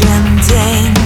Вчерашним день.